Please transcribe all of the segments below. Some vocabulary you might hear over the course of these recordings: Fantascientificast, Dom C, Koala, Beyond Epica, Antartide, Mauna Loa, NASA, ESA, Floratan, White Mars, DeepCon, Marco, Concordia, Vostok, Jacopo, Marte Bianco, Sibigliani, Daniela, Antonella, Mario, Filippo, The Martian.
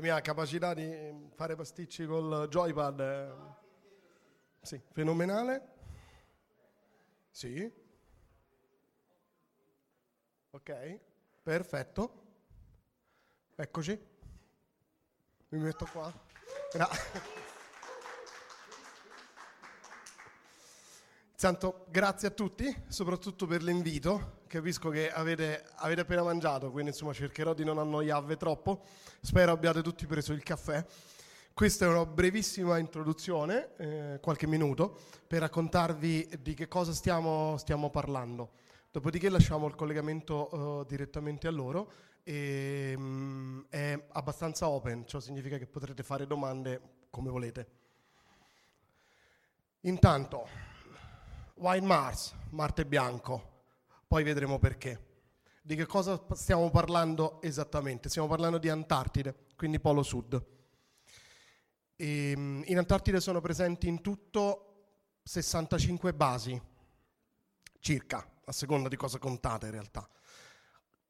Mia capacità di fare pasticci col joypad è... sì, fenomenale. Sì. Ok, perfetto. Eccoci. Mi metto qua. Santo, grazie a tutti, soprattutto per l'invito. Capisco che avete appena mangiato, quindi insomma cercherò di non annoiarvi troppo. Spero abbiate tutti preso il caffè. Questa è una brevissima introduzione, qualche minuto, per raccontarvi di che cosa stiamo parlando. Dopodiché lasciamo il collegamento direttamente a loro. E, è abbastanza open, ciò significa che potrete fare domande come volete. Intanto, White Mars, Marte Bianco. Poi vedremo perché. Di che cosa stiamo parlando esattamente? Stiamo parlando di Antartide, quindi Polo Sud. E in Antartide sono presenti in tutto 65 basi, circa, a seconda di cosa contate in realtà.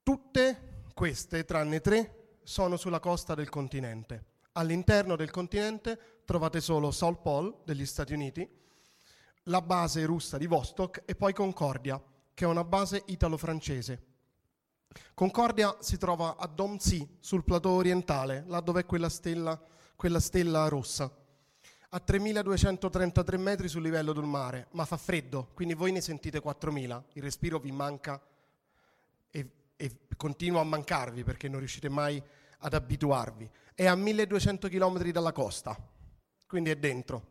Tutte queste, tranne 3, sono sulla costa del continente. All'interno del continente trovate solo South Pole degli Stati Uniti, la base russa di Vostok e poi Concordia, che è una base italo-francese. Concordia si trova a Dom C, sul plateau orientale, là dove è quella stella rossa, a 3.233 metri sul livello del mare, ma fa freddo, quindi voi ne sentite 4.000, il respiro vi manca e continua a mancarvi perché non riuscite mai ad abituarvi. È a 1.200 km dalla costa, quindi è dentro.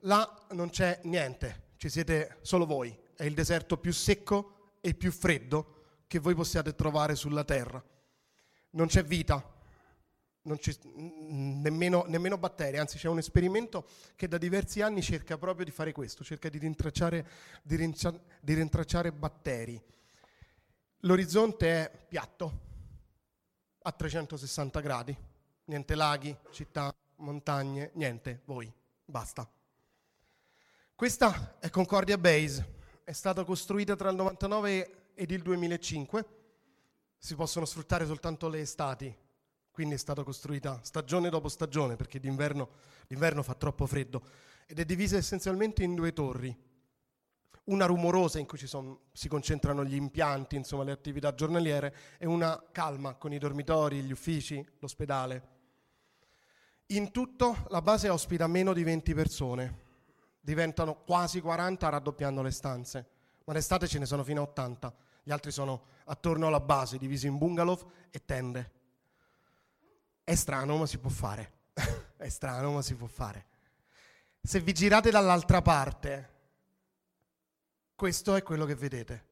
Là non c'è niente, ci siete solo voi. È il deserto più secco e più freddo che voi possiate trovare sulla Terra. non c'è vita, non c'è nemmeno batteri, anzi c'è un esperimento che da diversi anni cerca proprio di fare questo, cerca di rintracciare batteri. L'orizzonte è piatto, a 360 gradi, niente laghi, città, montagne, niente, voi, basta. Questa è Concordia Base, è stata costruita tra il 99 ed il 2005, si possono sfruttare soltanto le estati, quindi è stata costruita stagione dopo stagione, perché d'inverno fa troppo freddo, ed è divisa essenzialmente in due torri. Una rumorosa in cui si concentrano gli impianti, insomma le attività giornaliere, e una calma con i dormitori, gli uffici, l'ospedale. In tutto la base ospita meno di 20 persone, diventano quasi 40 raddoppiando le stanze, ma d'estate ce ne sono fino a 80, gli altri sono attorno alla base divisi in bungalow e tende. È strano ma si può fare, è strano ma si può fare. Se vi girate dall'altra parte, questo è quello che vedete,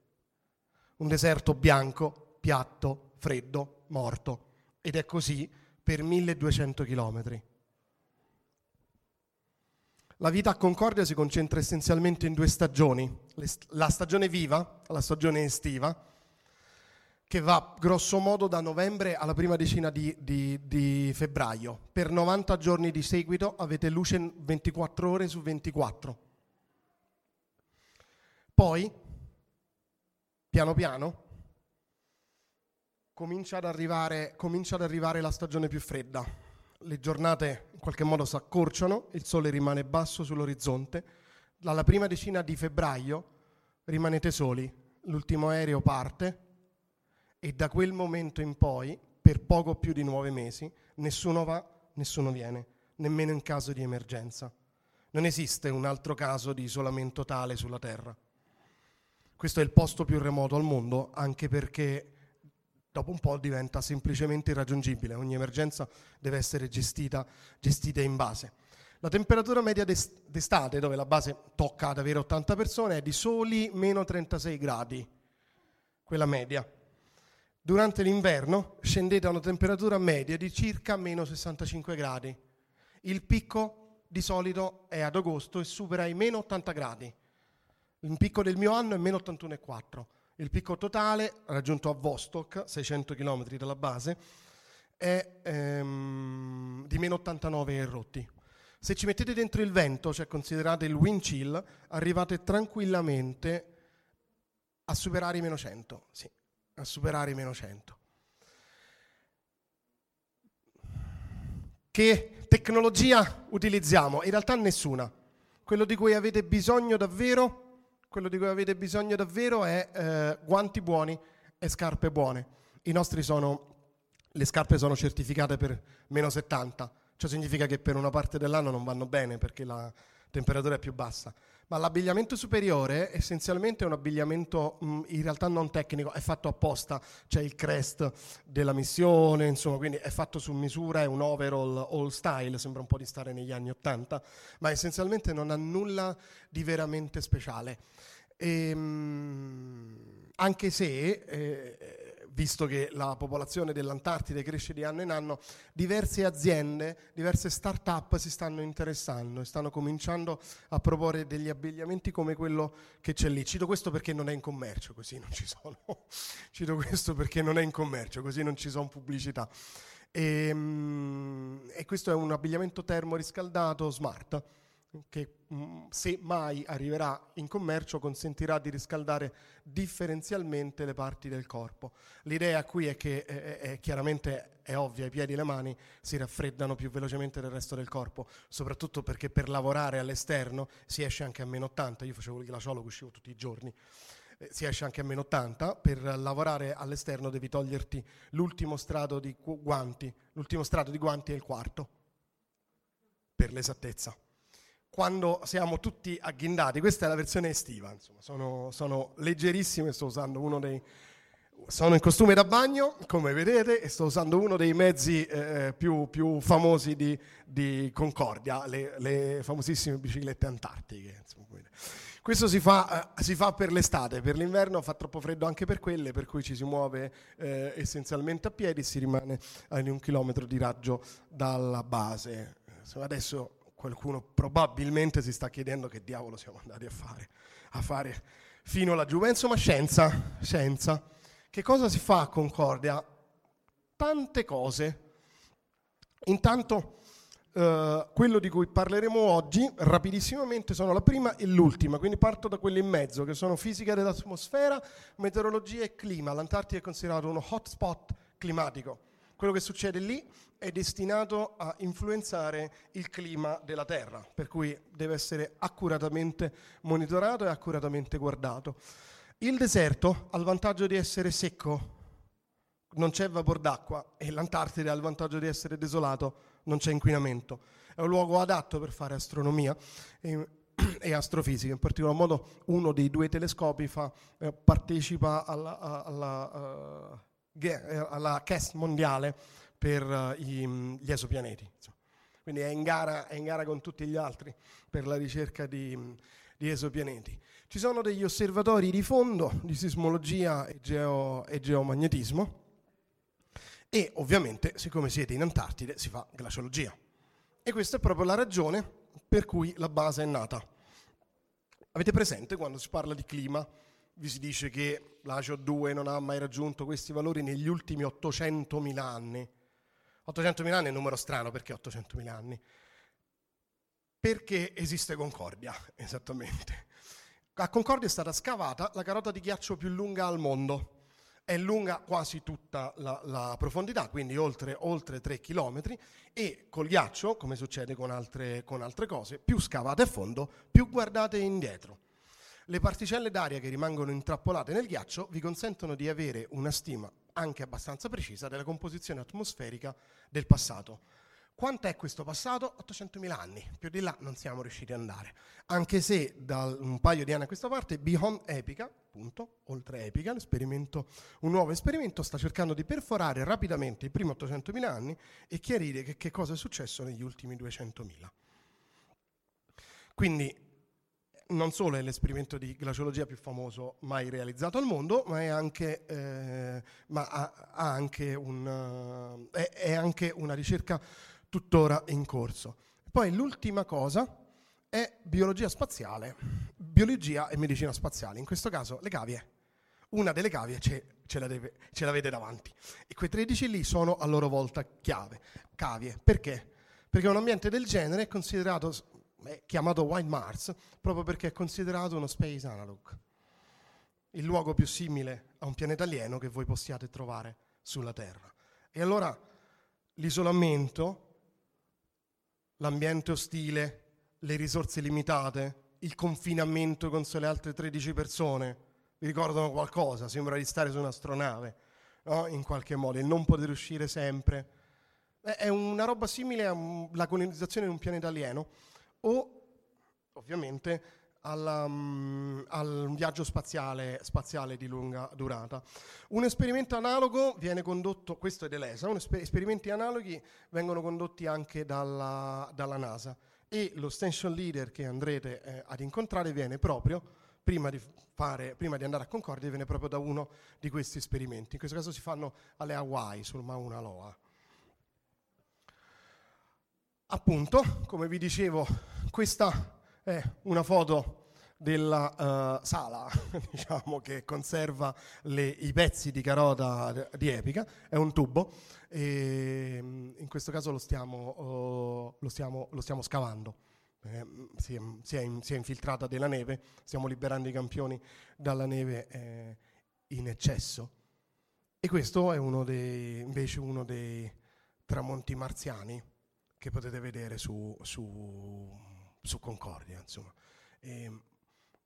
un deserto bianco, piatto, freddo, morto, ed è così per 1200 chilometri. La vita a Concordia si concentra essenzialmente in due stagioni, la stagione viva, la stagione estiva, che va grosso modo da novembre alla prima decina di febbraio. Per 90 giorni di seguito avete luce 24 ore su 24. Poi, piano piano, comincia ad arrivare la stagione più fredda. Le giornate in qualche modo si accorciano, il sole rimane basso sull'orizzonte. Dalla prima decina di febbraio rimanete soli, l'ultimo aereo parte e da quel momento in poi, per poco più di 9 mesi, nessuno va, nessuno viene, nemmeno in caso di emergenza. Non esiste un altro caso di isolamento tale sulla Terra. Questo è il posto più remoto al mondo, anche perché dopo un po' diventa semplicemente irraggiungibile. Ogni emergenza deve essere gestita in base. La temperatura media d'estate, dove la base tocca ad avere 80 persone, è di soli meno 36 gradi, quella media. Durante l'inverno scendete a una temperatura media di circa meno 65 gradi. Il picco di solito è ad agosto e supera i meno 80 gradi. Il picco del mio anno è meno 81,4. Il picco totale, raggiunto a Vostok, 600 km dalla base, è di meno 89 e rotti. Se ci mettete dentro il vento, cioè considerate il wind chill, arrivate tranquillamente a superare i meno 100. Sì, a superare i meno 100. Che tecnologia utilizziamo? In realtà nessuna. Quello di cui avete bisogno davvero è guanti buoni e scarpe buone. Le scarpe sono certificate per meno 70, ciò significa che per una parte dell'anno non vanno bene perché la temperatura è più bassa. Ma l'abbigliamento superiore essenzialmente è un abbigliamento in realtà non tecnico, è fatto apposta, c'è il crest della missione, insomma, quindi è fatto su misura, è un overall all style, sembra un po' di stare negli anni 80, ma essenzialmente non ha nulla di veramente speciale. Anche se, visto che la popolazione dell'Antartide cresce di anno in anno, diverse aziende, diverse start-up si stanno interessando e stanno cominciando a proporre degli abbigliamenti come quello che c'è lì. Cito questo perché non è in commercio, così non ci sono. Pubblicità. E questo è un abbigliamento termoriscaldato smart, che se mai arriverà in commercio consentirà di riscaldare differenzialmente le parti del corpo. L'idea qui è che chiaramente è ovvia, i piedi e le mani si raffreddano più velocemente del resto del corpo, soprattutto perché per lavorare all'esterno si esce anche a meno 80, io facevo il glaciologo, uscivo tutti i giorni, si esce anche a meno 80, per lavorare all'esterno devi toglierti l'ultimo strato di guanti, l'ultimo strato di guanti è il quarto, per l'esattezza. Quando siamo tutti agghindati, questa è la versione estiva, insomma, sono leggerissime, sto usando sono in costume da bagno, come vedete, e sto usando uno dei mezzi più famosi di Concordia, le famosissime biciclette antartiche. Insomma. Questo si fa per l'estate, per l'inverno fa troppo freddo anche per quelle, per cui ci si muove essenzialmente a piedi e si rimane in 1 chilometro di raggio dalla base. Adesso qualcuno probabilmente si sta chiedendo che diavolo siamo andati a fare fino laggiù. Ma insomma, scienza. Che cosa si fa a Concordia? Tante cose. Intanto quello di cui parleremo oggi rapidissimamente sono la prima e l'ultima, quindi parto da quelle in mezzo, che sono fisica dell'atmosfera, meteorologia e clima. L'Antartide è considerato uno hotspot climatico. Quello che succede lì è destinato a influenzare il clima della Terra, per cui deve essere accuratamente monitorato e accuratamente guardato. Il deserto ha il vantaggio di essere secco, non c'è vapor d'acqua, e l'Antartide ha il vantaggio di essere desolato, non c'è inquinamento. È un luogo adatto per fare astronomia e astrofisica. In particolar modo uno dei 2 telescopi partecipa alla CES mondiale per gli esopianeti. Quindi è in gara con tutti gli altri per la ricerca di esopianeti. Ci sono degli osservatori di fondo di sismologia e geomagnetismo. E ovviamente, siccome siete in Antartide, si fa glaciologia. E questa è proprio la ragione per cui la base è nata. Avete presente quando si parla di clima, vi si dice che l'ACO 2 non ha mai raggiunto questi valori negli ultimi 800.000 anni. 800.000 anni è un numero strano, perché 800.000 anni? Perché esiste Concordia, esattamente. A Concordia è stata scavata la carota di ghiaccio più lunga al mondo. È lunga quasi tutta la profondità, quindi oltre 3 chilometri, e col ghiaccio, come succede con altre cose, più scavate a fondo, più guardate indietro. Le particelle d'aria che rimangono intrappolate nel ghiaccio vi consentono di avere una stima anche abbastanza precisa della composizione atmosferica del passato. Quanto è questo passato? 800.000 anni, più di là non siamo riusciti ad andare, anche se da un paio di anni a questa parte Beyond Epica, appunto, oltre Epica, un nuovo esperimento sta cercando di perforare rapidamente i primi 800.000 anni e chiarire che cosa è successo negli ultimi 200.000. Quindi non solo è l'esperimento di glaciologia più famoso mai realizzato al mondo, ma è anche una ricerca tuttora in corso. Poi l'ultima cosa è biologia spaziale, biologia e medicina spaziale, in questo caso le cavie. Una delle cavie ce l'avete davanti, e quei 13 lì sono a loro volta cavie. Perché? Perché un ambiente del genere è considerato, è chiamato White Mars, proprio perché è considerato uno space analog, il luogo più simile a un pianeta alieno che voi possiate trovare sulla Terra. E allora l'isolamento, l'ambiente ostile, le risorse limitate, il confinamento con solo le altre 13 persone, vi ricordano qualcosa? Sembra di stare su un'astronave, no? In qualche modo, e non poter uscire sempre. È una roba simile alla colonizzazione di un pianeta alieno, o ovviamente al viaggio spaziale di lunga durata. Un esperimento analogo viene condotto, questo è dell'ESA, esperimenti analoghi vengono condotti anche dalla NASA, e lo station leader che andrete ad incontrare viene proprio, prima di andare a Concordia, viene proprio da uno di questi esperimenti. In questo caso si fanno alle Hawaii, sul Mauna Loa. Appunto, come vi dicevo, questa è una foto della sala, diciamo, che conserva i pezzi di carota di Epica. È un tubo, e in questo caso lo stiamo scavando. Si è infiltrata della neve, stiamo liberando i campioni dalla neve in eccesso. E questo è uno dei tramonti marziani che potete vedere su Concordia, insomma. E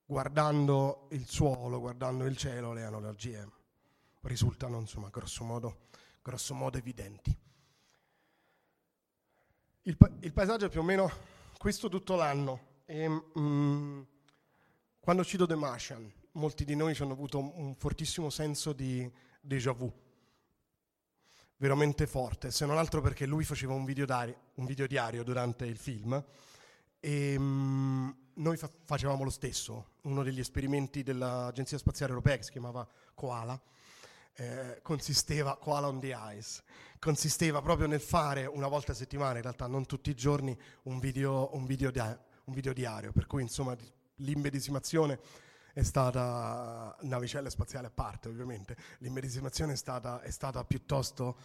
guardando il suolo, guardando il cielo, le analogie risultano, insomma, grosso modo evidenti. Il paesaggio è più o meno questo tutto l'anno. Quando cito The Martian, molti di noi ci hanno avuto un fortissimo senso di déjà vu, veramente forte, se non altro perché lui faceva un video diario durante il film, E noi facevamo lo stesso, uno degli esperimenti dell'Agenzia Spaziale Europea, che si chiamava Koala, consisteva, Koala on the Ice, consisteva proprio nel fare una volta a settimana, in realtà non tutti i giorni, un video diario, per cui insomma l'immedesimazione è stata, navicella spaziale a parte ovviamente, l'immedesimazione è stata piuttosto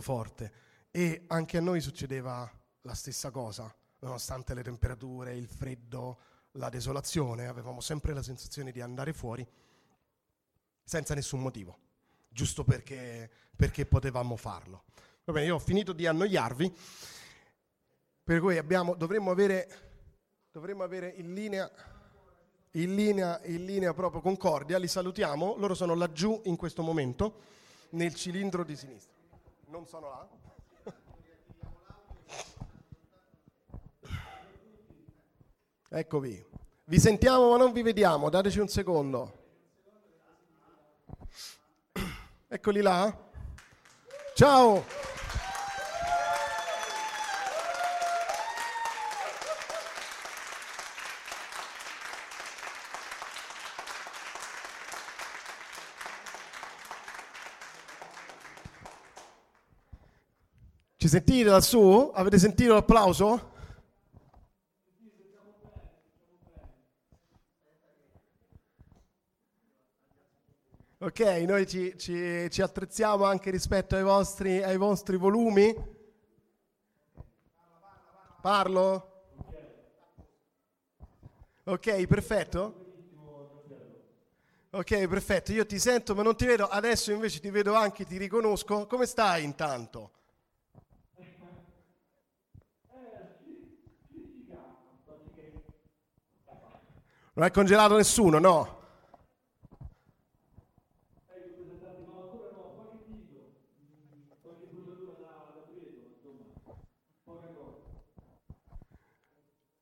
forte. E anche a noi succedeva la stessa cosa, nonostante le temperature, il freddo, la desolazione, avevamo sempre la sensazione di andare fuori senza nessun motivo, giusto perché potevamo farlo. Va bene, io ho finito di annoiarvi, per cui dovremmo avere in linea proprio Concordia, li salutiamo, loro sono laggiù in questo momento, nel cilindro di sinistra. Non sono là. Eccovi, vi sentiamo ma non vi vediamo, dateci un secondo. Eccoli là. Ciao. Ci sentite lassù? Avete sentito l'applauso? Ok, noi ci attrezziamo anche rispetto ai vostri volumi. Parlo? Ok, perfetto. Ok, perfetto, io ti sento ma non ti vedo, adesso invece ti vedo anche, ti riconosco. Come stai intanto? Non è congelato nessuno, no?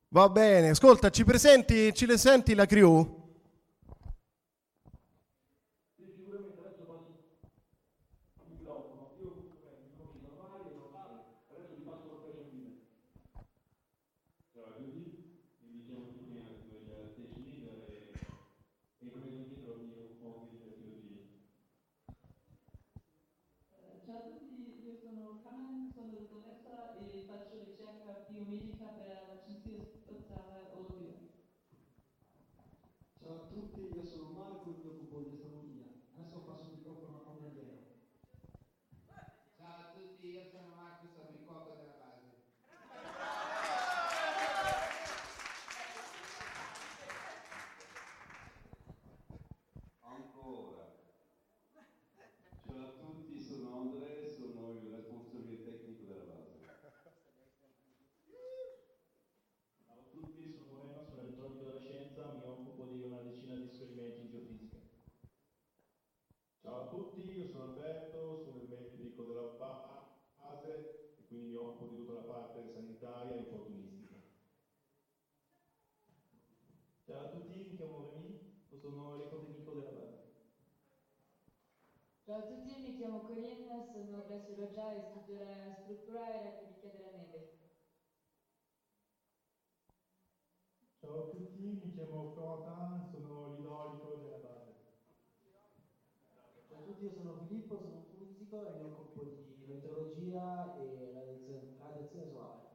Va bene, ascolta, ci presenti la crew? Ciao a tutti, mi chiamo Corinna, sono glaciologa e studio la struttura e la chimica della neve. Ciao a tutti, mi chiamo Floratan, sono l'idrolico della base. Ciao a tutti, io sono Filippo, sono un fisico e mi occupo di meteorologia e radiazione solare.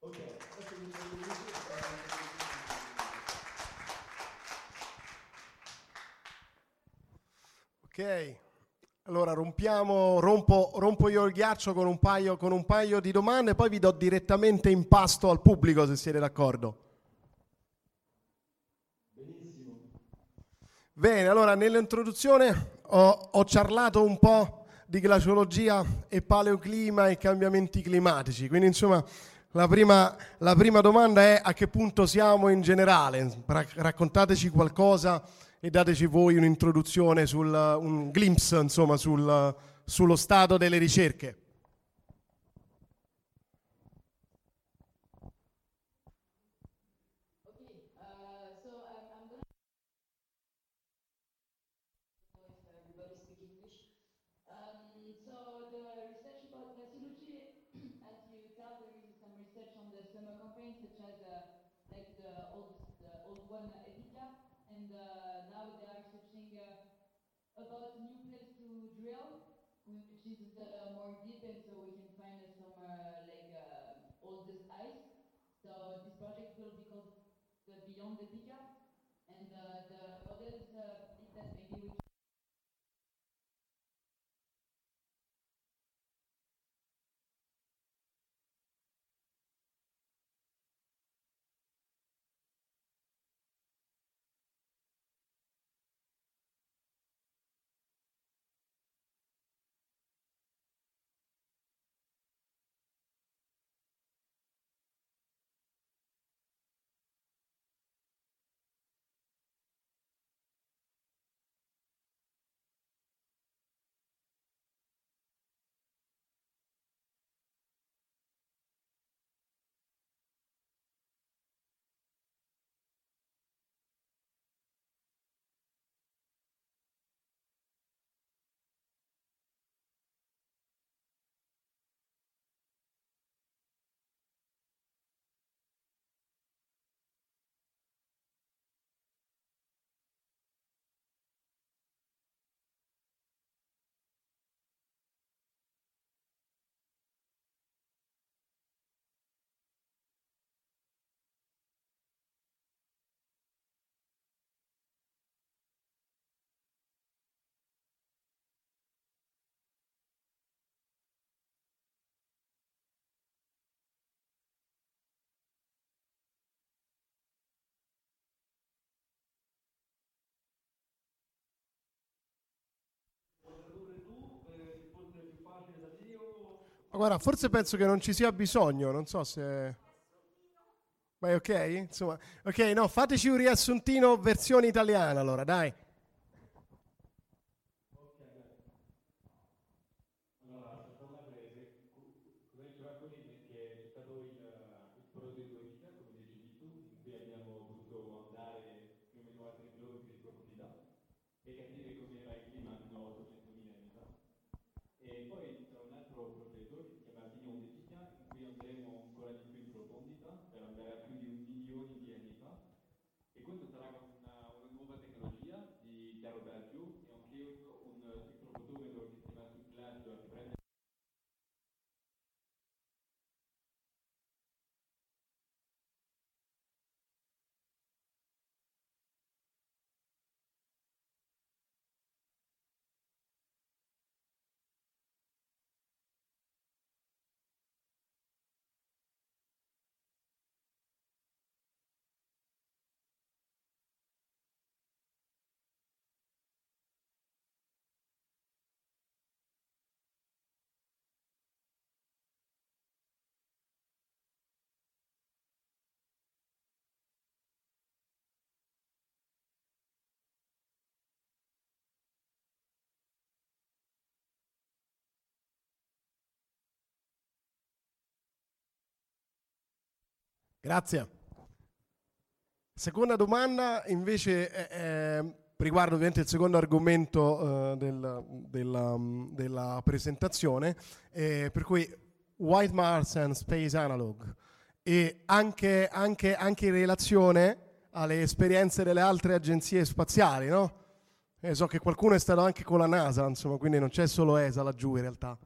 Ok, adesso vi saluto. Ok, allora rompo io il ghiaccio con un paio di domande, poi vi do direttamente in pasto al pubblico, se siete d'accordo. Benissimo. Bene, allora nell'introduzione ho ciarlato un po' di glaciologia e paleoclima e cambiamenti climatici, quindi insomma la prima domanda è: a che punto siamo in generale? Raccontateci qualcosa e dateci voi un'introduzione, un glimpse insomma, sullo stato delle ricerche. So the research about glaciology, as you tell, there is some research companies such as the old one Epica, and now they are searching about new place to drill, which is more deep, and so we can find some oldest ice. So this project will be called the Beyond Epica, and the model is that maybe we. Ma guarda, forse penso che non ci sia bisogno, non so se... Ma è ok? Insomma, ok, no, fateci un riassuntino versione italiana allora, dai. Grazie. Seconda domanda invece riguarda ovviamente il secondo argomento della presentazione, per cui White Mars and Space Analog, e anche in relazione alle esperienze delle altre agenzie spaziali, no? So che qualcuno è stato anche con la NASA, insomma, quindi non c'è solo ESA laggiù in realtà.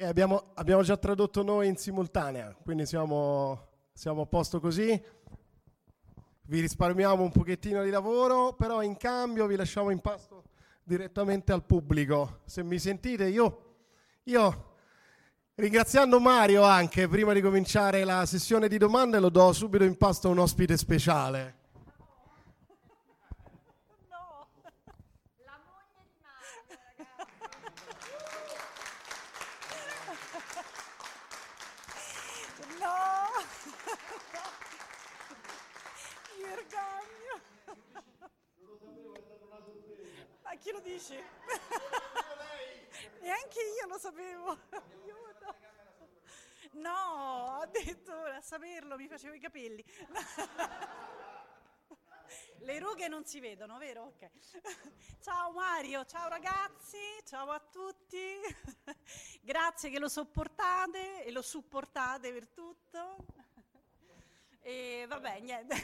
Abbiamo già tradotto noi in simultanea, quindi siamo a posto così. Vi risparmiamo un pochettino di lavoro, però in cambio vi lasciamo in pasto direttamente al pubblico. Se mi sentite, io ringraziando Mario anche, prima di cominciare la sessione di domande, lo do subito in pasto a un ospite speciale. No, la moglie di Mario, ragazzi. No, mi vergogno. Ma chi lo dice? Neanche io lo sapevo. Aiuto. No, addirittura a saperlo mi facevo i capelli. Le rughe non si vedono, vero? Ok. Ciao Mario, ciao ragazzi, ciao a tutti. Grazie che lo sopportate e lo supportate per tutto. E vabbè, niente.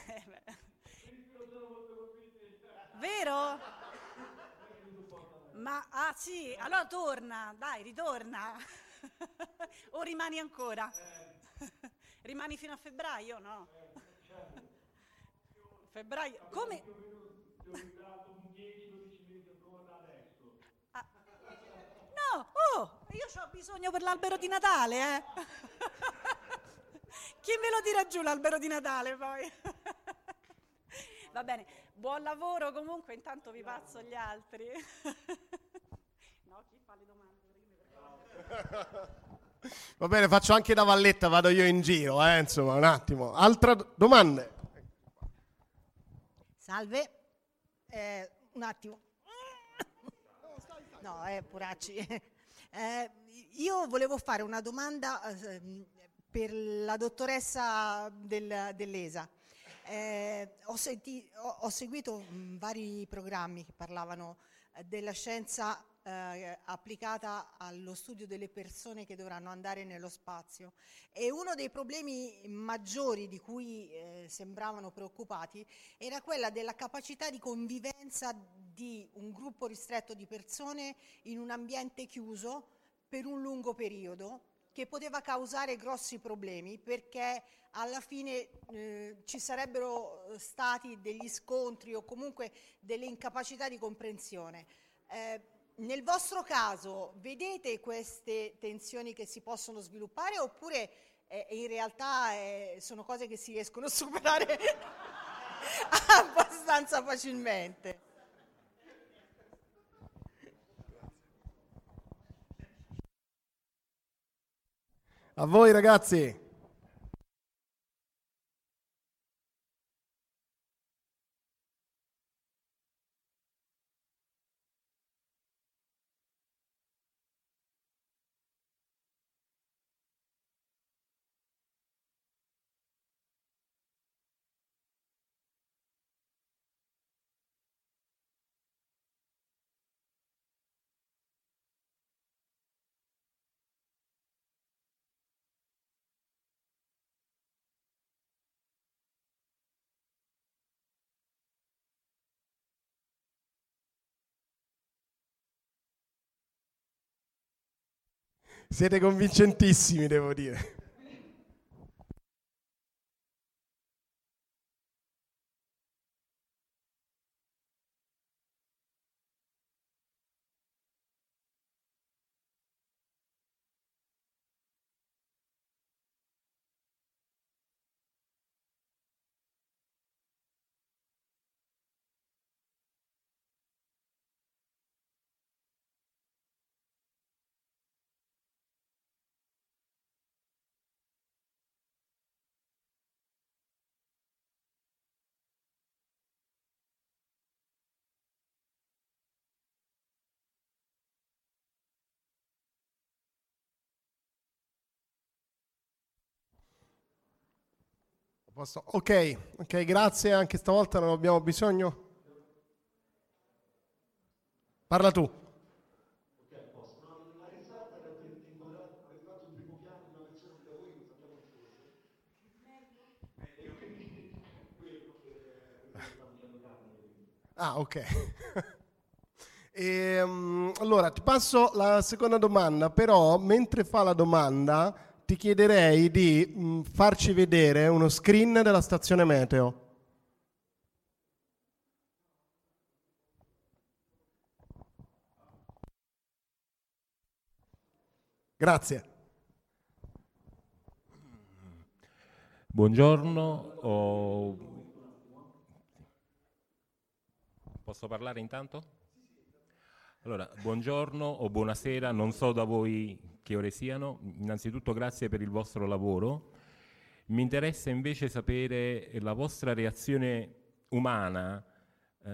Vero? Ma, ah sì, allora torna, dai, ritorna, o rimani ancora? Rimani fino a febbraio, no? Febbraio, come? Ah. No, oh, io ho bisogno per l'albero di Natale, eh? Chi me lo tira giù l'albero di Natale poi? Va bene, buon lavoro comunque, intanto vi passo gli altri. No, chi fa le domande? Va bene, faccio anche da valletta, vado io in giro, insomma, un attimo. Altra domande? Salve, un attimo. No, poracci. Io volevo fare una domanda per la dottoressa dell'ESA. Ho seguito vari programmi che parlavano della scienza applicata allo studio delle persone che dovranno andare nello spazio, e uno dei problemi maggiori di cui sembravano preoccupati era quella della capacità di convivenza di un gruppo ristretto di persone in un ambiente chiuso per un lungo periodo, che poteva causare grossi problemi, perché alla fine ci sarebbero stati degli scontri o comunque delle incapacità di comprensione. Nel vostro caso vedete queste tensioni che si possono sviluppare, oppure in realtà sono cose che si riescono a superare abbastanza facilmente? A voi ragazzi. Siete convincentissimi, devo dire. Ok, grazie, anche stavolta non abbiamo bisogno. Parla tu. Ok, posso. La risata era arrivato in primo piano una versione da voi, non sappiamo più. Ah, ok. Allora, ti passo la seconda domanda, però mentre fa la domanda ti chiederei di farci vedere uno screen della stazione meteo. Grazie. Buongiorno, posso parlare intanto? Allora, buongiorno o buonasera, non so da voi che ore siano, innanzitutto grazie per il vostro lavoro. Mi interessa invece sapere la vostra reazione umana.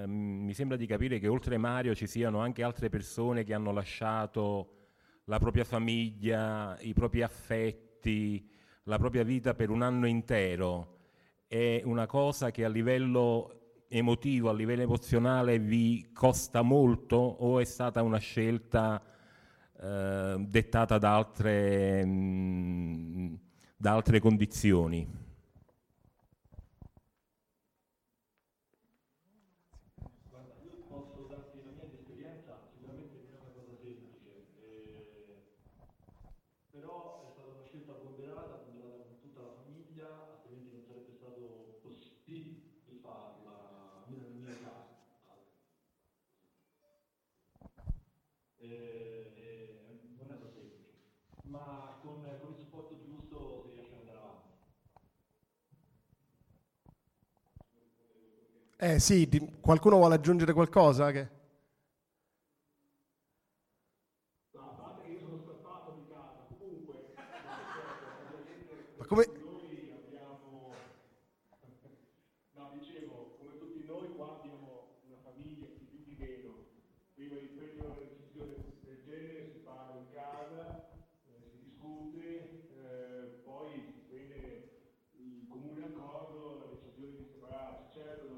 Mi sembra di capire che oltre Mario ci siano anche altre persone che hanno lasciato la propria famiglia, i propri affetti, la propria vita per un anno intero. È una cosa che a livello emotivo, a livello emozionale vi costa molto o è stata una scelta dettata da altre condizioni? Sì, qualcuno vuole aggiungere qualcosa? Che... No, a parte che io sono scappato di casa, comunque... Ma come... Noi abbiamo... No, dicevo, come tutti noi qua abbiamo una famiglia, più di meno. Prima di prendere una decisione del genere si parla in casa, si discute, poi si prende il comune accordo, la decisione di separarsi, certo,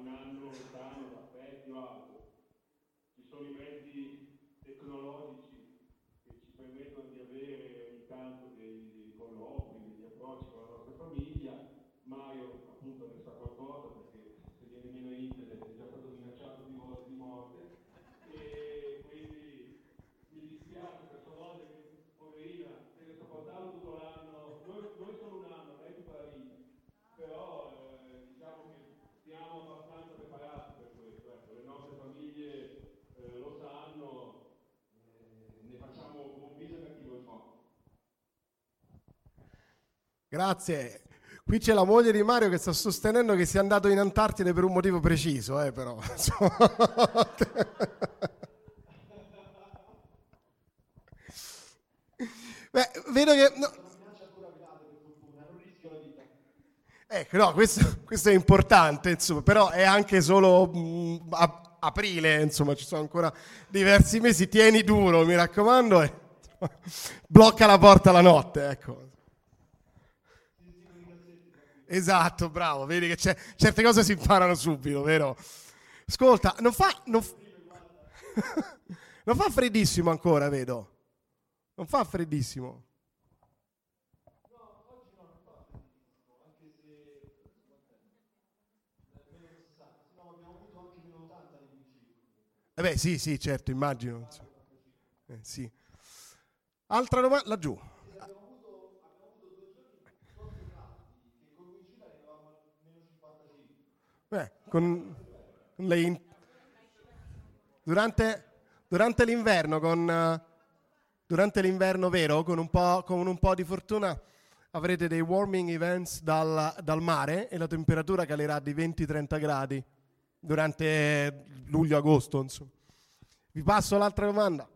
un anno lontano, l'affetto, altro. Ci sono i mezzi tecnologici che ci permettono di avere ogni tanto dei colloqui, degli approcci con la nostra famiglia. Mario appunto ne sa qualcosa perché se viene meno internet è già stato minacciato di volte di morte e quindi mi dispiace questa volta che poverina se ne sto portando tutto l'anno, noi solo un anno, lei tutta la vita, però siamo abbastanza preparati per questo, ecco. Le nostre famiglie lo sanno, ne facciamo un viso cattivo il po'. Grazie. Qui c'è la moglie di Mario che sta sostenendo che sia andato in Antartide per un motivo preciso, però. Beh, vedo che... No. Ecco, no, questo è importante, insomma, però è anche solo aprile, insomma, ci sono ancora diversi mesi, tieni duro, mi raccomando, e blocca la porta la notte, ecco. Esatto, bravo, vedi che certe cose si imparano subito, vero? Ascolta, non fa freddissimo ancora, vedo, non fa freddissimo. Beh, sì, certo, immagino. Sì. Altra domanda, laggiù. Beh, con le... durante l'inverno, durante l'inverno, vero? Con un po' di fortuna avrete dei warming events dal mare e la temperatura calerà di 20-30 gradi. Durante luglio-agosto, insomma. Vi passo l'altra domanda.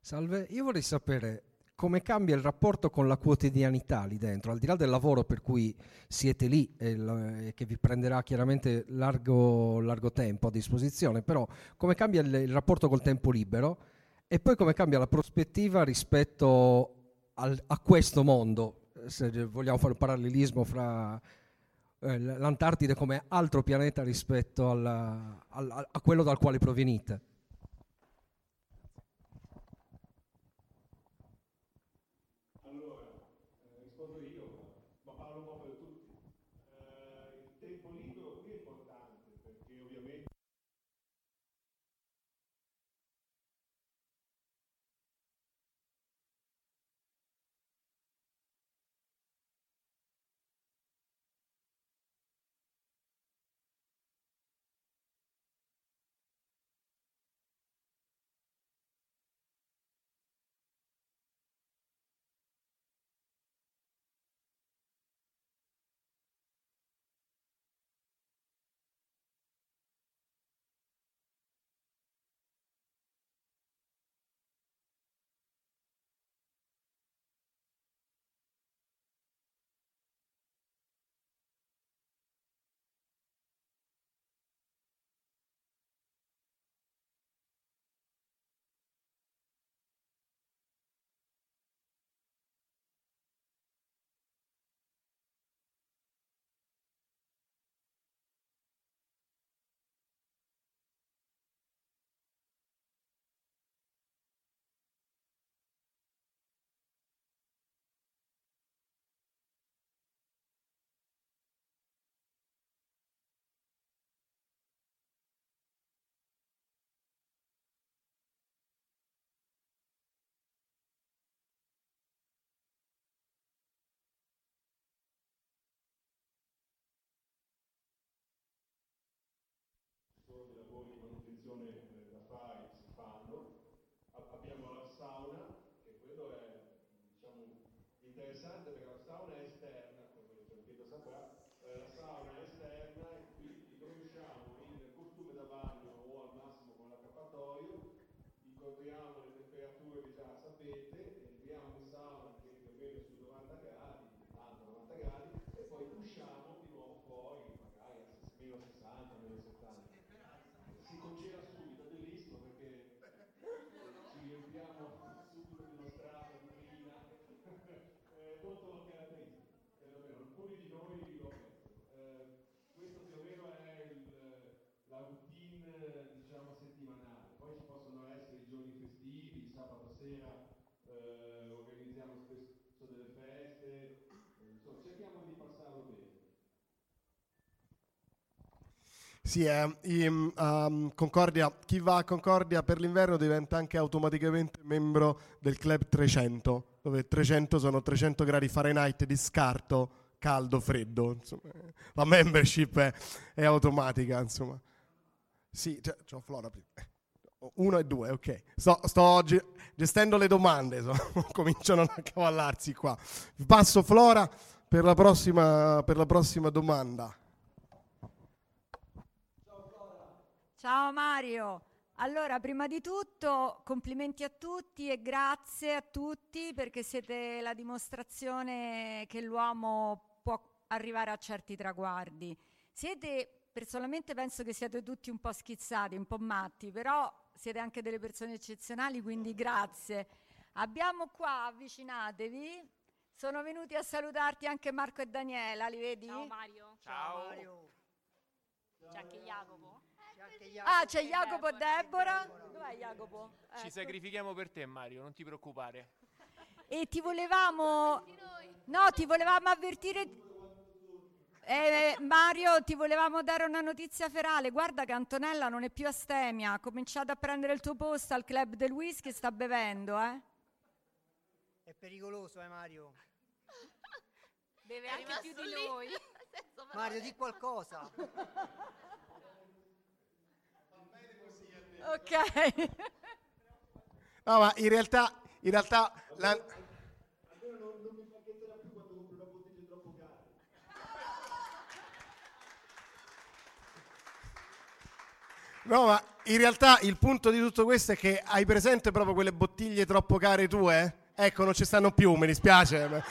Salve, io vorrei sapere come cambia il rapporto con la quotidianità lì dentro, al di là del lavoro per cui siete lì e che vi prenderà chiaramente largo tempo a disposizione, però come cambia il rapporto col tempo libero e poi come cambia la prospettiva rispetto a questo mondo, se vogliamo fare un parallelismo fra... l'Antartide come altro pianeta rispetto a quello dal quale provenite. Allora, rispondo io, ma parlo un po' per tutti. Il tempo libero qui è importante perché ovviamente interessante perché la sauna è esterna, come il Pieto saprà, la sauna è esterna e quindi noi usciamo in costume da bagno o al massimo con l'accappatoio, incontriamo le temperature che già sapete, entriamo in sauna che più o meno sui 90 gradi, alto 90 gradi, e poi usciamo di nuovo fuori, magari a meno 60, meno 70. Si congela subito, è bellissimo perché ci riempiamo subito di uno strato di urina, è molto caratteristico, è davvero, alcuni di noi lo questo più o meno è la routine, diciamo, settimanale. Poi ci possono essere i giorni festivi, sabato sera organizziamo spesso delle feste, insomma, cerchiamo di passarlo bene. Sì, Concordia, chi va a Concordia per l'inverno diventa anche automaticamente membro del Club 300, dove 300 sono 300 gradi Fahrenheit di scarto, caldo, freddo, insomma. La membership è automatica, insomma. Sì, cioè, c'ho Flora prima. 1 e 2, ok. Sto gestendo le domande, cominciano a cavallarsi qua. Passo Flora per la prossima domanda. Ciao Mario, allora prima di tutto complimenti a tutti e grazie a tutti perché siete la dimostrazione che l'uomo può arrivare a certi traguardi. Siete, personalmente penso che siate tutti un po' schizzati, un po' matti, però siete anche delle persone eccezionali, quindi grazie. Abbiamo qua, avvicinatevi, sono venuti a salutarti anche Marco e Daniela, li vedi? Ciao Mario. Ciao Mario. C'è anche Jacopo. C'è Jacopo e Déborah. Dov'è Jacopo? Ecco. Ci sacrifichiamo per te, Mario, non ti preoccupare. E ti volevamo... No, ti volevamo avvertire... Mario, ti volevamo dare una notizia ferale. Guarda che Antonella non è più astemia. Ha cominciato a prendere il tuo posto al club del whisky, sta bevendo, eh? È pericoloso, Mario? Beve anche più di noi. Mario, di qualcosa. Ok. No, ma in realtà almeno non mi pacchetterà più quando compro una bottiglia troppo cara. No, ma in realtà il punto di tutto questo è che hai presente proprio quelle bottiglie troppo care tue? Ecco, non ci stanno più, mi dispiace.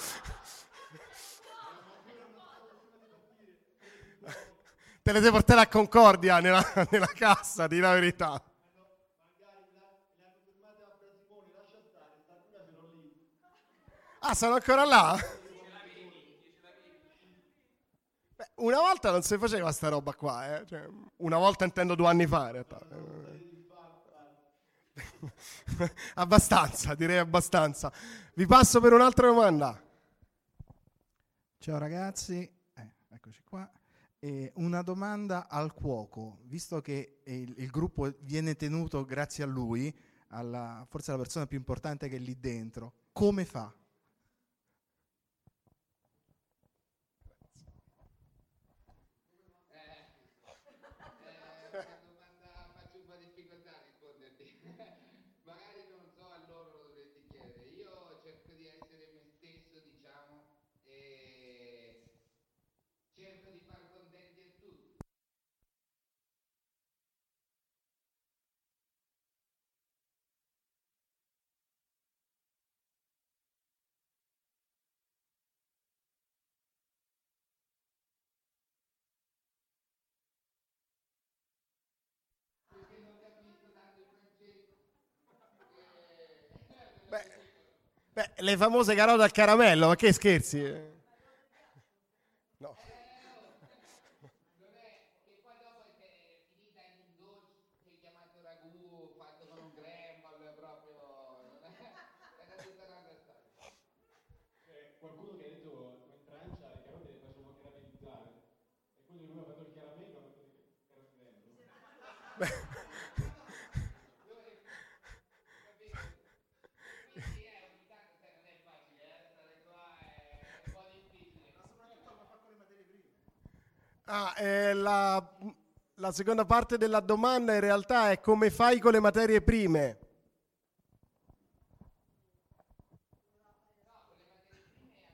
Te le devi portare a Concordia nella cassa, di la verità. Ah, sono ancora là? Beh, una volta non si faceva sta roba qua, eh? Cioè, una volta intendo 2 anni fa, in realtà. Abbastanza, direi abbastanza. Vi passo per un'altra domanda. Ciao ragazzi, eccoci qua. Una domanda al cuoco, visto che il gruppo viene tenuto grazie a lui, forse alla persona più importante che è lì dentro, come fa? Beh, le famose carote al caramello, ma che scherzi? No. Non è che poi dopo è finita in un dolce chiamato ragù, fatto con un gremol, proprio... È tutta un'altra storia. Qualcuno che ha detto in Francia le carote le facevano caramellizzare, e quindi lui ha fatto il caramello, ha fatto il caramello. La seconda parte della domanda in realtà è come fai con le materie prime? No, con le materie prime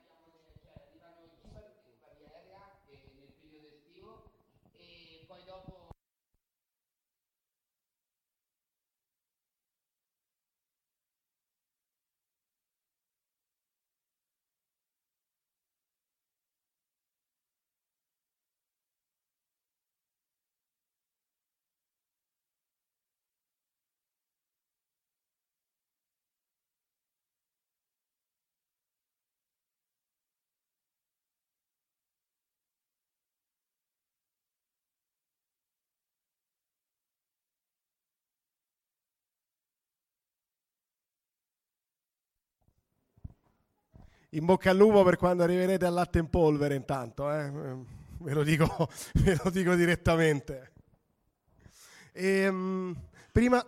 in bocca al lupo per quando arriverete al latte in polvere intanto, ve lo dico direttamente. Prima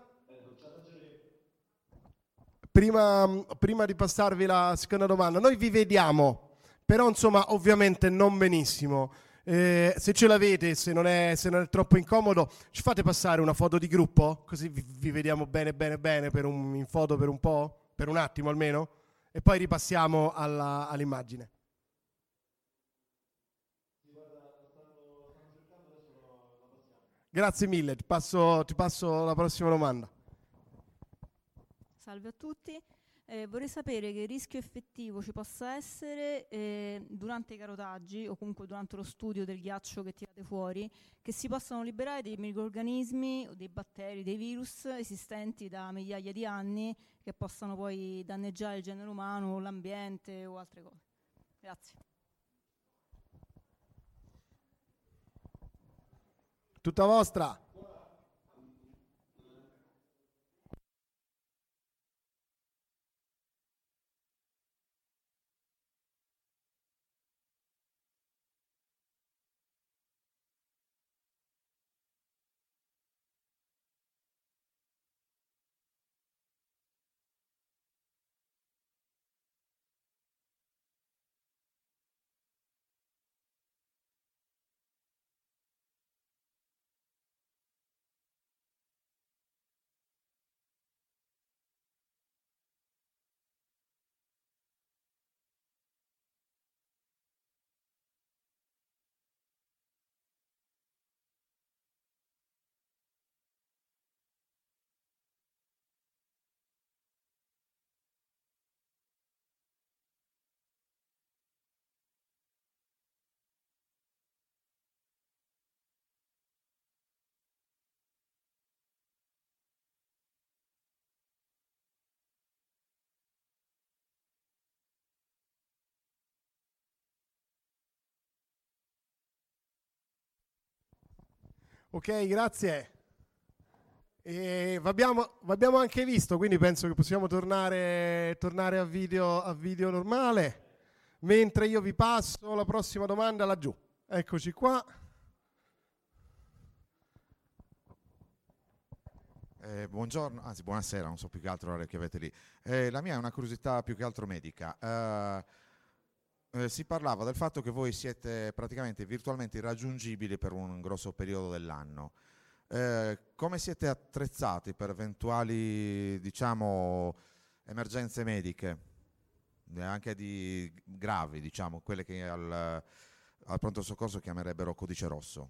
di passarvi la seconda domanda, noi vi vediamo, però insomma ovviamente non benissimo. Se ce l'avete, se non è troppo incomodo, ci fate passare una foto di gruppo, così vi vediamo bene in foto per un po', per un attimo almeno, e poi ripassiamo all'immagine. Grazie mille, ti passo la prossima domanda. Salve a tutti. Vorrei sapere che rischio effettivo ci possa essere durante i carotaggi o comunque durante lo studio del ghiaccio che tirate fuori, che si possano liberare dei microrganismi o dei batteri, dei virus esistenti da migliaia di anni che possano poi danneggiare il genere umano o l'ambiente o altre cose. Grazie. Tutta vostra. Ok, grazie. V'abbiamo anche visto, quindi penso che possiamo tornare a video normale. Mentre io vi passo la prossima domanda laggiù. Eccoci qua. Buongiorno, anzi buonasera, non so più che altro l'ora che avete lì. La mia è una curiosità più che altro medica. Si parlava del fatto che voi siete praticamente virtualmente irraggiungibili per un grosso periodo dell'anno. Come siete attrezzati per eventuali, diciamo, emergenze mediche, anche di gravi, diciamo, quelle che al pronto soccorso chiamerebbero codice rosso?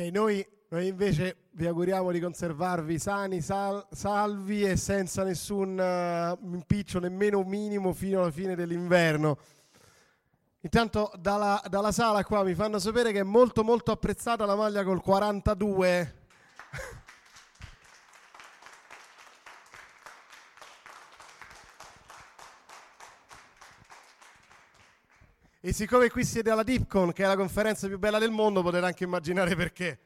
Ok, noi invece vi auguriamo di conservarvi sani, salvi e senza nessun impiccio, nemmeno minimo, fino alla fine dell'inverno. Intanto dalla sala qua mi fanno sapere che è molto molto apprezzata la maglia col 42. E siccome qui siete alla DeepCon, che è la conferenza più bella del mondo, potete anche immaginare perché.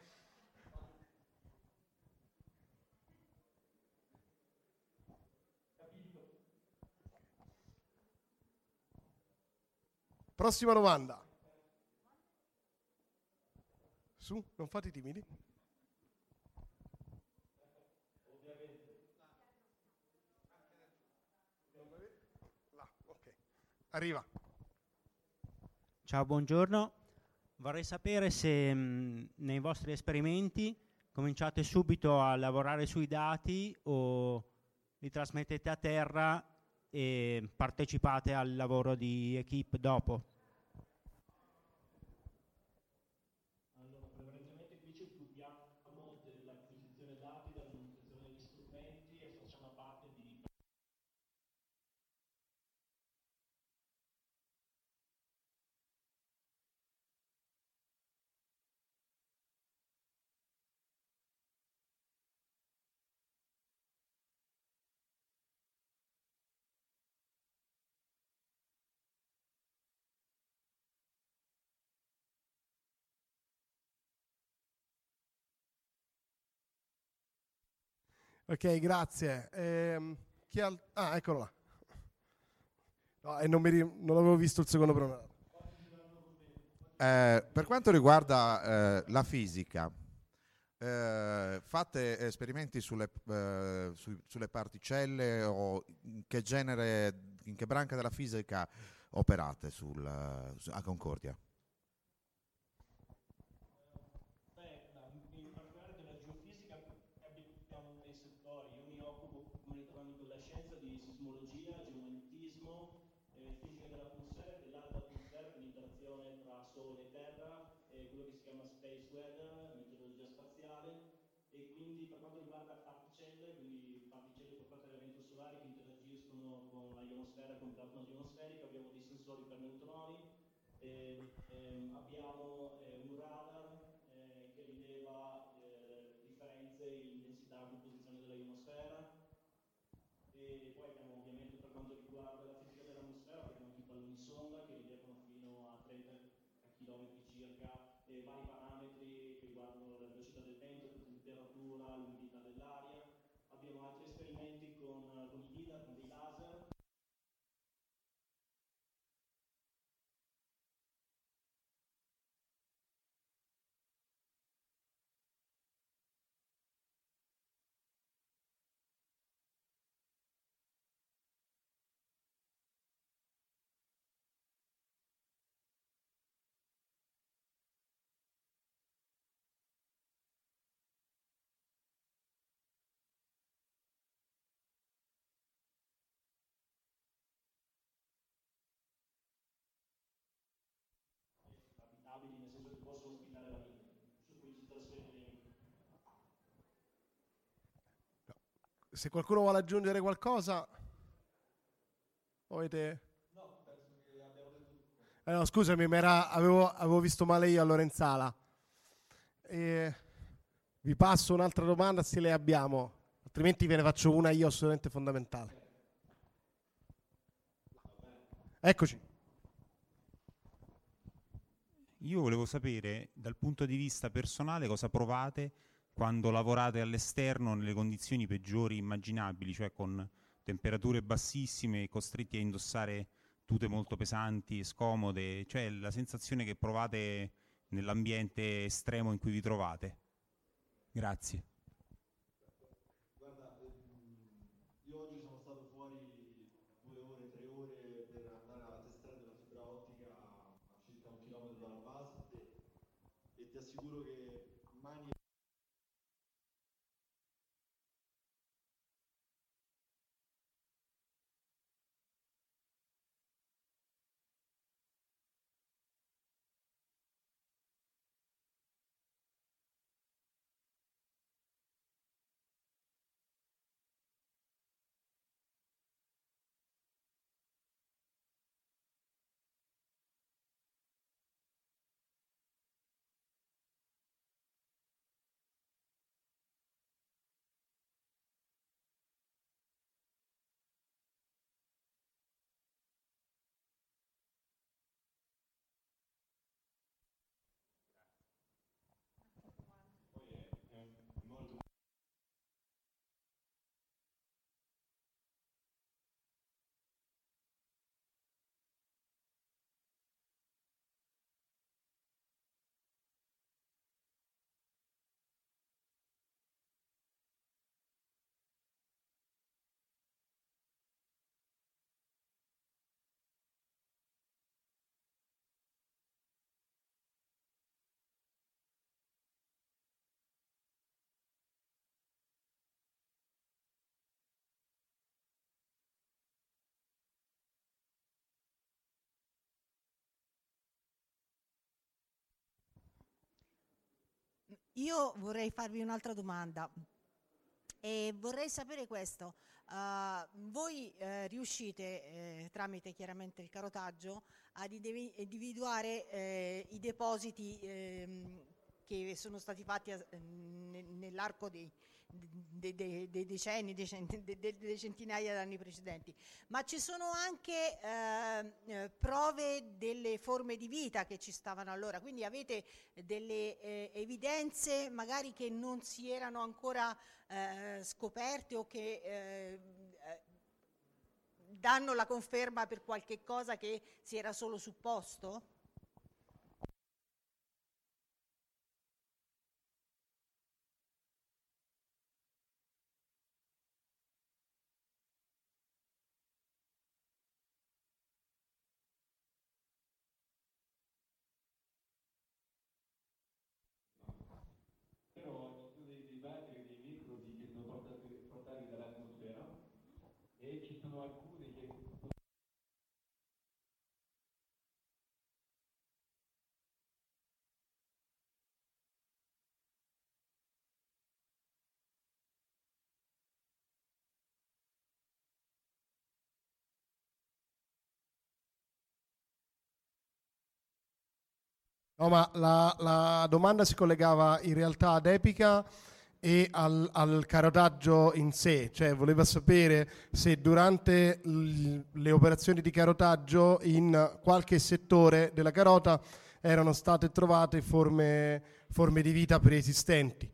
Prossima domanda. Su, non fate timidi. Là, ok. Arriva. Ciao, buongiorno. Vorrei sapere se nei vostri esperimenti cominciate subito a lavorare sui dati o li trasmettete a terra e partecipate al lavoro di equipe dopo. Ok, grazie. Eccolo là. No, non avevo visto il secondo problema. Per quanto riguarda la fisica, fate esperimenti sulle particelle o in che branca della fisica operate a Concordia? Se qualcuno vuole aggiungere qualcosa, volete? No, penso che abbiamo detto tutto. No, scusami, avevo visto male io allora in sala. Vi passo un'altra domanda se le abbiamo, altrimenti ve ne faccio una io assolutamente fondamentale. Eccoci. Io volevo sapere dal punto di vista personale cosa provate quando lavorate all'esterno nelle condizioni peggiori immaginabili, cioè con temperature bassissime, costretti a indossare tute molto pesanti e scomode, cioè la sensazione che provate nell'ambiente estremo in cui vi trovate. Grazie. Guarda, io oggi sono stato fuori 2 ore, 3 ore per andare a testare della fibra ottica a circa 1 chilometro dalla base e ti assicuro che Io vorrei farvi un'altra domanda e vorrei sapere questo. Voi riuscite, tramite chiaramente il carotaggio, ad individuare i depositi che sono stati fatti nell'arco dei decenni, delle centinaia di anni precedenti, ma ci sono anche prove delle forme di vita che ci stavano allora, quindi avete delle evidenze magari che non si erano ancora scoperte o che danno la conferma per qualche cosa che si era solo supposto? No, ma la domanda si collegava in realtà ad Epica e al carotaggio in sé, cioè voleva sapere se durante le operazioni di carotaggio in qualche settore della carota erano state trovate forme di vita preesistenti,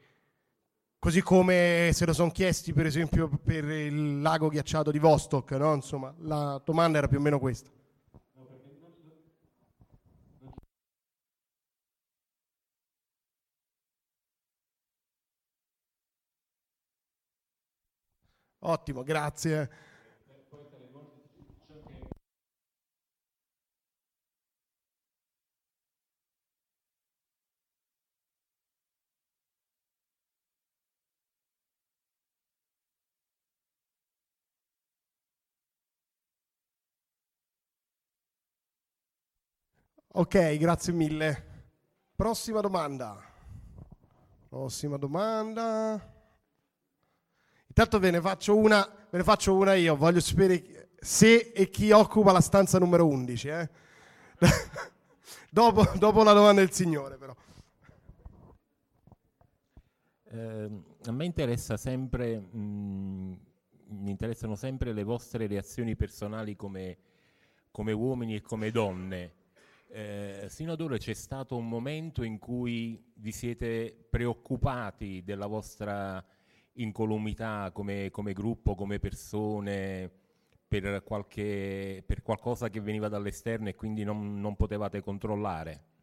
così come se lo sono chiesti per esempio per il lago ghiacciato di Vostok, no? Insomma, la domanda era più o meno questa. Ottimo, grazie. Ok, grazie mille. Prossima domanda. Prossima domanda. Intanto ve ne faccio una io, voglio sapere se e chi occupa la stanza numero 11. Dopo la domanda del signore, però. A me interessano sempre le vostre reazioni personali come uomini e come donne. Sino ad ora c'è stato un momento in cui vi siete preoccupati della vostra incolumità come gruppo, come persone, per qualcosa che veniva dall'esterno e quindi non potevate controllare?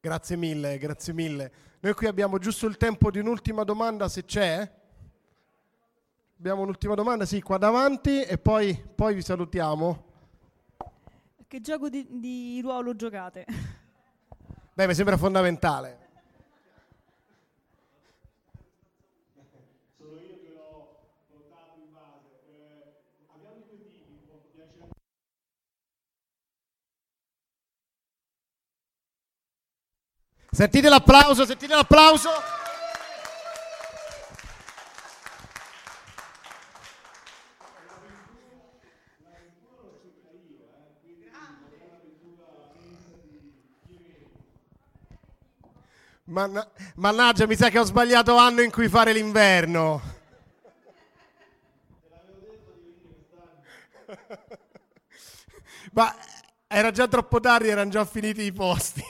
Grazie mille, grazie mille. Noi qui abbiamo giusto il tempo di un'ultima domanda, se c'è. Abbiamo un'ultima domanda, sì, qua davanti, e poi vi salutiamo. Che gioco di ruolo giocate? Beh, mi sembra fondamentale. Sono io che l'ho portato in base. Abbiamo due tipi, un po' piacere. Sentite l'applauso, sentite l'applauso! Mannaggia, mi sa che ho sbagliato anno in cui fare l'inverno. Te l'avevo detto di venire quest'anno. Ma era già troppo tardi, erano già finiti i posti.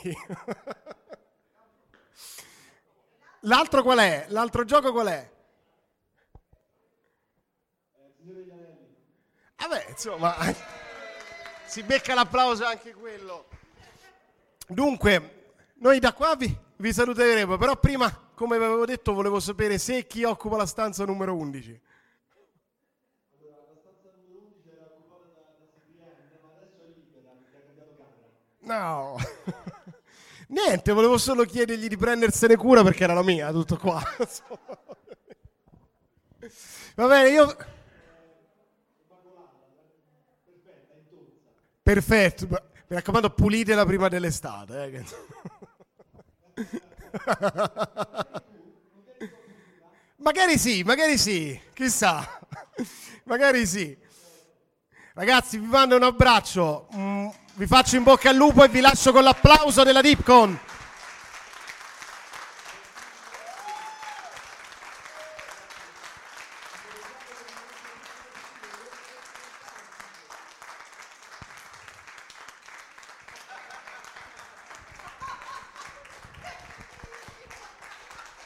L'altro qual è? L'altro gioco qual è? Vabbè, insomma, si becca l'applauso anche quello. Dunque, noi da qua vi saluteremo, però prima, come vi avevo detto, volevo sapere se e chi occupa la stanza numero 11. Allora, la stanza numero 11 era occupata da Sibigliani, ma adesso è libera, perché ha cambiato camera. No! Niente, volevo solo chiedergli di prendersene cura perché era la mia, tutto qua. Va bene, io... Perfetta, è tutta. Perfetto, mi raccomando, pulitela prima dell'estate, magari sì, chissà, magari sì. Ragazzi, vi mando un abbraccio, vi faccio in bocca al lupo e vi lascio con l'applauso della DeepCon.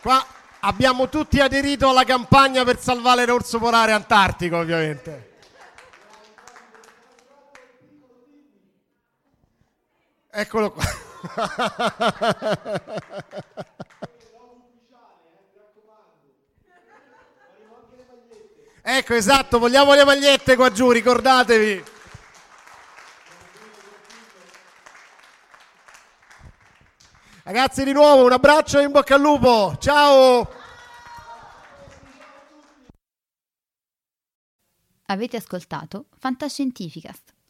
Qua abbiamo tutti aderito alla campagna per salvare l'orso polare antartico, ovviamente. Eccolo qua. Ecco, esatto, vogliamo le magliette qua giù, ricordatevi. Ragazzi, di nuovo un abbraccio e in bocca al lupo. Ciao! Avete ascoltato Fantascientificast,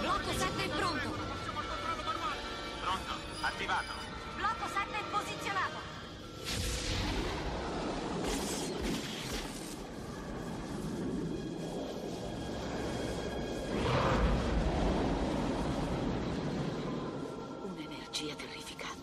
Blocco 7 è pronto. Pronto, attivato. Blocco 7 è posizionato. Terrificante.